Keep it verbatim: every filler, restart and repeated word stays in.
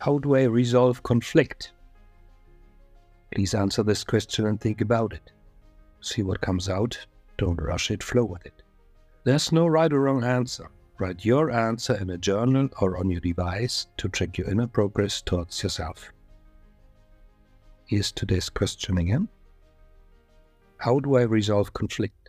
How do I resolve conflict? Please answer this question and think about it. See what comes out. Don't rush it, flow with it. There's no right or wrong answer. Write your answer in a journal or on your device to track your inner progress towards yourself. Here's today's question again. How do I resolve conflict?